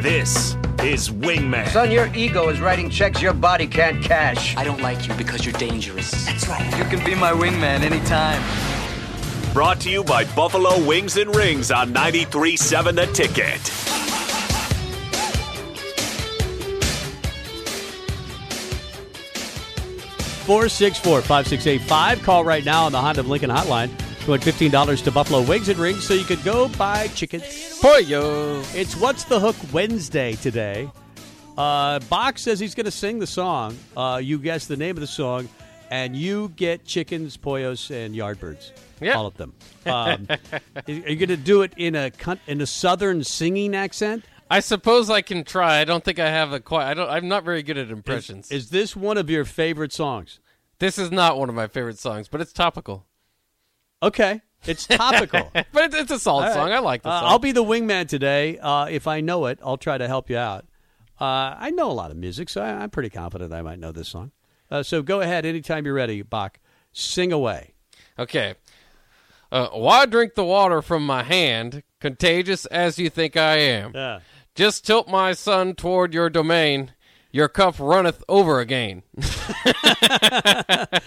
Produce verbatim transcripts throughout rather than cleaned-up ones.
This is Wingman. Son, your ego is writing checks your body can't cash. I don't like you because you're dangerous. That's right. You can be my wingman anytime. Brought to you by Buffalo Wings and Rings on ninety-three point seven The Ticket. four six four, five six eight five. Call right now on the Honda of Lincoln hotline. Going fifteen dollars to Buffalo Wings and Rings so you could go buy chickens. Pollo. It's What's the Hook Wednesday today. Uh, Box says he's going to sing the song. Uh, you guess the name of the song, and you get chickens, pollos, and yardbirds. Yep. All of them. Um, are you going to do it in a in a southern singing accent? I suppose I can try. I don't think I have a quite. I don't. I'm not very good at impressions. Is, is this one of your favorite songs? This is not one of my favorite songs, but it's topical. Okay, it's topical. But it's a solid right. song. I like the song. Uh, I'll be the wingman today. Uh, if I know it, I'll try to help you out. Uh, I know a lot of music, so I, I'm pretty confident I might know this song. Uh, so go ahead anytime you're ready, Bach. Sing away. Okay. Uh, why drink the water from my hand, contagious as you think I am? Yeah. Just tilt my son toward your domain. Your cup runneth over again. You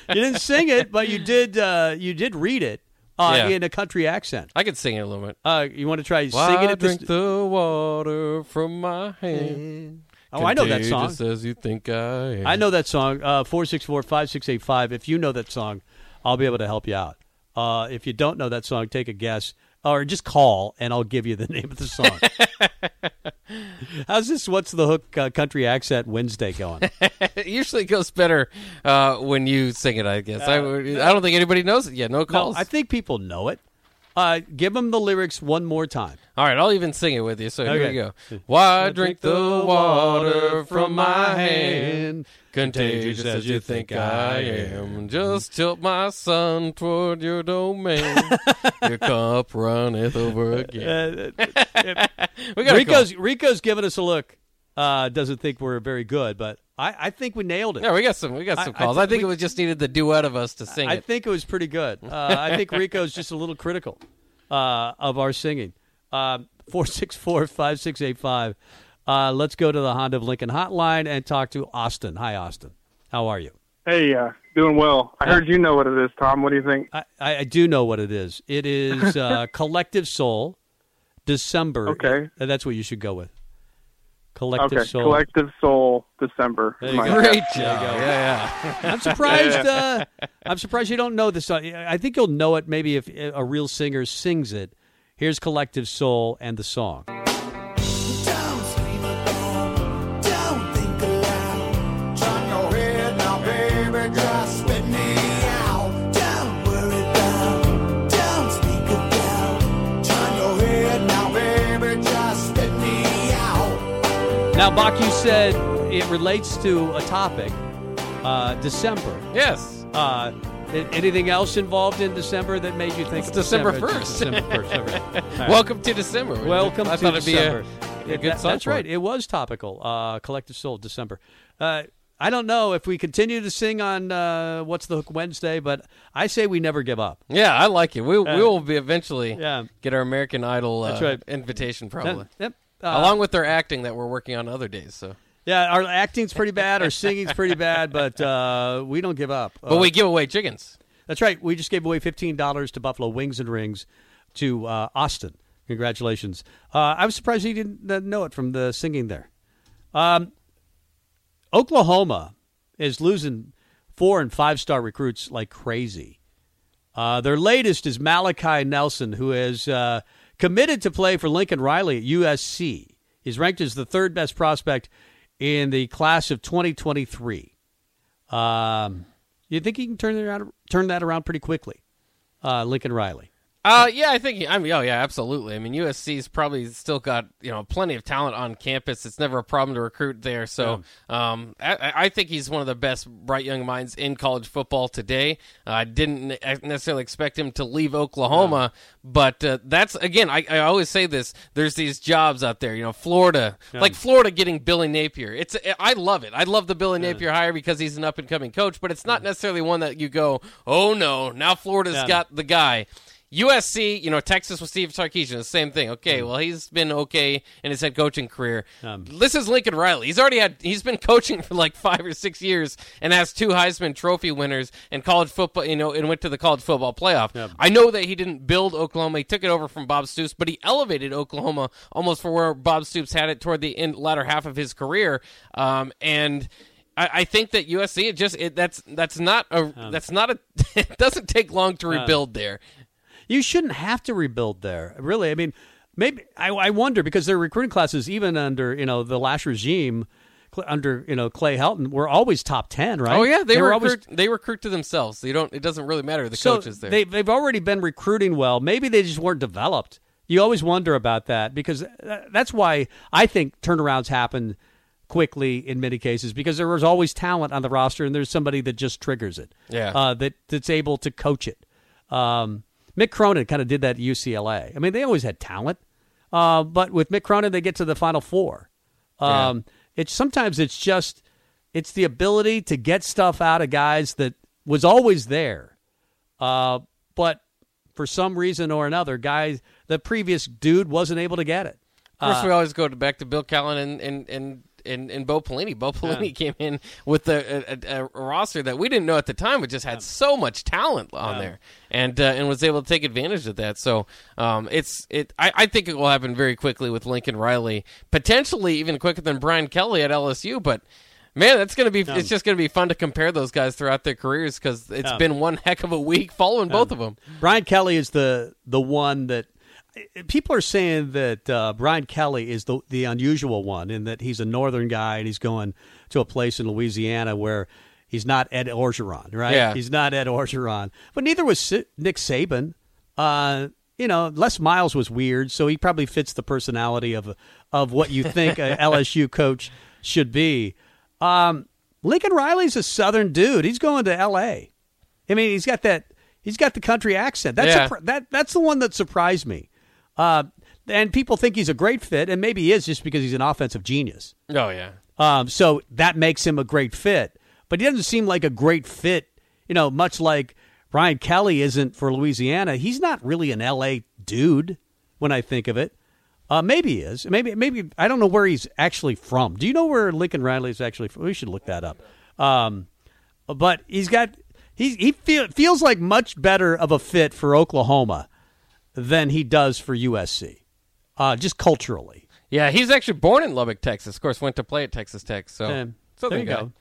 didn't sing it, but you did. Uh, you did read it uh, yeah. in a country accent. I could sing it a little bit. Uh, you want to try Why singing it? Drink this... the water from my hand. Oh, I know that song. Contagious as you think I am. I know that song. Uh, four six four five six eight five. If you know that song, I'll be able to help you out. Uh, if you don't know that song, take a guess. Or just call, and I'll give you the name of the song. How's this What's the Hook uh, Country Accent Wednesday going? It usually goes better uh, when you sing it, I guess. Uh, I, I don't think anybody knows it yet. No calls. No, I think people know it. Uh, give them the lyrics one more time. All right, I'll even sing it with you, so okay. Here we go. Why drink the water from my hand, contagious as you think I am. Just tilt my son toward your domain. Your cup runneth over again. Uh, uh, we Rico's, Rico's giving us a look. Uh, doesn't think we're very good, but I, I think we nailed it. Yeah, we got some we got some I, calls. I, th- I think we, it was just needed the duet of us to sing I, it. I think it was pretty good. Uh, I think Rico's just a little critical uh, of our singing. four six four, five six eight five. Uh, let's go to the Honda of Lincoln hotline and talk to Austin. Hi, Austin. How are you? Hey, uh, doing well. I yeah. heard you know what it is, Tom. What do you think? I, I, I do know what it is. It is uh, Collective Soul, December. Okay. Uh, that's what you should go with. Collective okay. Soul. Collective Soul, December. There you go. Great job. Yeah, yeah. I'm surprised. yeah, yeah. Uh, I'm surprised you don't know this song. I think you'll know it maybe if a real singer sings it. Here's Collective Soul and the song. Now, Bach, you said it relates to a topic, uh, December. Yes. Uh, anything else involved in December that made you think it's December first? December first. Right. Welcome to December. Welcome I to thought December. It'd be a, a good that, song that's right. It was topical. Uh, Collective Soul, December. Uh, I don't know if we continue to sing on uh, What's the Hook Wednesday, but I say we never give up. Yeah, I like it. We uh, we will be eventually yeah. get our American Idol uh, that's right. invitation probably. Yep. yep. Uh, Along with their acting that we're working on other days. So yeah, our acting's pretty bad. Our singing's pretty bad, but uh, we don't give up. But uh, we give away chickens. That's right. We just gave away fifteen dollars to Buffalo Wings and Rings to uh, Austin. Congratulations. Uh, I was surprised he didn't know it from the singing there. Um, Oklahoma is losing four- and five-star recruits like crazy. Uh, their latest is Malachi Nelson, who is uh, committed to play for Lincoln Riley at U S C. He's ranked as the third best prospect in the class of twenty twenty-three. Um, you think he can turn that around, turn that around pretty quickly, uh, Lincoln Riley? Uh, yeah, I think, I mean, oh, yeah, absolutely. I mean, U S C's probably still got, you know, plenty of talent on campus. It's never a problem to recruit there. So yeah. um, I, I think he's one of the best bright young minds in college football today. I uh, didn't necessarily expect him to leave Oklahoma, yeah. but uh, that's, again, I, I always say this, there's these jobs out there, you know, Florida, yeah. like Florida getting Billy Napier. It's I love it. I love the Billy yeah. Napier hire because he's an up-and-coming coach, but it's not yeah. necessarily one that you go, oh, no, now Florida's yeah. got the guy. U S C, you know, Texas with Steve Sarkisian, the same thing. Okay, well, he's been okay in his head coaching career. Um, this is Lincoln Riley. He's already had, he's been coaching for like five or six years and has two Heisman Trophy winners and college football, you know, and went to the college football playoff. Yep. I know that he didn't build Oklahoma. He took it over from Bob Stoops, but he elevated Oklahoma almost for where Bob Stoops had it toward the end, latter half of his career. Um, and, I think that U S C, it just, it, that's, that's not a, um, that's not a, it doesn't take long to rebuild um, there. You shouldn't have to rebuild there, really. I mean, maybe I, I wonder because their recruiting classes, even under you know the last regime, under you know Clay Helton, were always top ten, right? Oh yeah, they, they were always they recruit to themselves. They don't. It doesn't really matter the so coaches there. They, they've already been recruiting well. Maybe they just weren't developed. You always wonder about that because that's why I think turnarounds happen quickly in many cases because there was always talent on the roster and there's somebody that just triggers it. Yeah, uh, that that's able to coach it. Um, Mick Cronin kind of did that at U C L A. I mean, they always had talent, uh, but with Mick Cronin, they get to the Final Four. Um, yeah. It's sometimes it's just it's the ability to get stuff out of guys that was always there, uh, but for some reason or another, guys the previous dude wasn't able to get it. Of course, uh, we always go back to Bill Callen and and. and And, and Bo Pelini. Bo Pelini yeah. came in with a, a, a roster that we didn't know at the time, but just had yeah. so much talent on yeah. there, and uh, and was able to take advantage of that. So um, it's it. I, I think it will happen very quickly with Lincoln Riley, potentially even quicker than Brian Kelly at L S U. But man, that's gonna be um, it's just gonna be fun to compare those guys throughout their careers because it's um, been one heck of a week following um, both of them. Brian Kelly is the the one that. People are saying that uh, Brian Kelly is the the unusual one in that he's a northern guy and he's going to a place in Louisiana where he's not Ed Orgeron, right? Yeah. He's not Ed Orgeron. But neither was S- Nick Saban. Uh, you know, Les Miles was weird, so he probably fits the personality of of what you think an L S U coach should be. Um, Lincoln Riley's a southern dude. He's going to L A. I mean, he's got that. He's got the country accent. That's yeah. a, that that's the one that surprised me. Uh, and people think he's a great fit, and maybe he is just because he's an offensive genius. Oh, yeah. Um, so that makes him a great fit. But he doesn't seem like a great fit, you know, much like Brian Kelly isn't for Louisiana. He's not really an L A dude when I think of it. Uh, maybe he is. Maybe, maybe I don't know where he's actually from. Do you know where Lincoln Riley is actually from? We should look that up. Um, but he's got he, he feel, feels like much better of a fit for Oklahoma than he does for U S C, uh, just culturally. Yeah, he's actually born in Lubbock, Texas. Of course, went to play at Texas Tech. So, um, so there, there you go. It.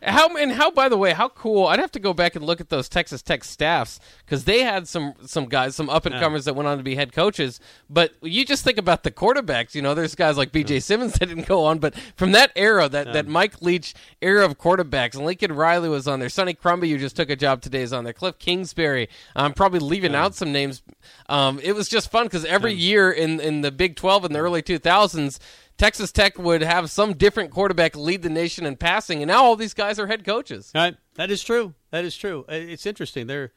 How and how? By the way, how cool! I'd have to go back and look at those Texas Tech staffs because they had some some guys, some up and comers yeah. that went on to be head coaches. But you just think about the quarterbacks. You know, there's guys like B J yeah. Simmons that didn't go on. But from that era, that, yeah. that Mike Leach era of quarterbacks, Lincoln Riley was on there. Sonny Cumbie, who just took a job today, is on there. Cliff Kingsbury. I'm probably leaving yeah. out some names. Um, it was just fun because every yeah. year in, in the Big twelve in the early two thousands, Texas Tech would have some different quarterback lead the nation in passing, and now all these guys are head coaches. All right. That is true. That is true. It's interesting. They're,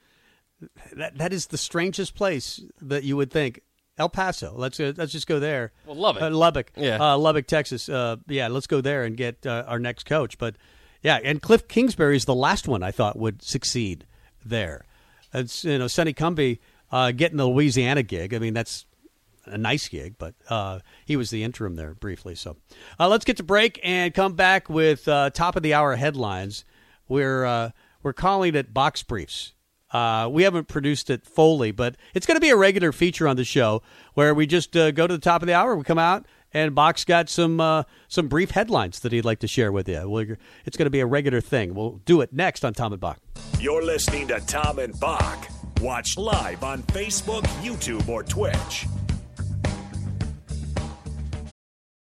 that that is the strangest place that you would think. El Paso. Let's uh, let's just go there. Well, Lubbock. Uh, Lubbock. Yeah. Uh, Lubbock, Texas. Uh, yeah, let's go there and get uh, our next coach. But, yeah, and Cliff Kingsbury is the last one I thought would succeed there. It's, you know, Sonny Cumbie uh, getting the Louisiana gig. I mean, that's a nice gig, but uh, he was the interim there briefly. So uh, let's get to break and come back with uh, top of the hour headlines. We're uh, we're calling it box briefs. Uh, we haven't produced it fully, but it's going to be a regular feature on the show where we just uh, go to the top of the hour, we come out, and Bach's got some uh, some brief headlines that he'd like to share with you. We'll, it's going to be a regular thing. We'll do it next on Tom and Bach. You're listening to Tom and Bach. Watch live on Facebook, YouTube, or Twitch.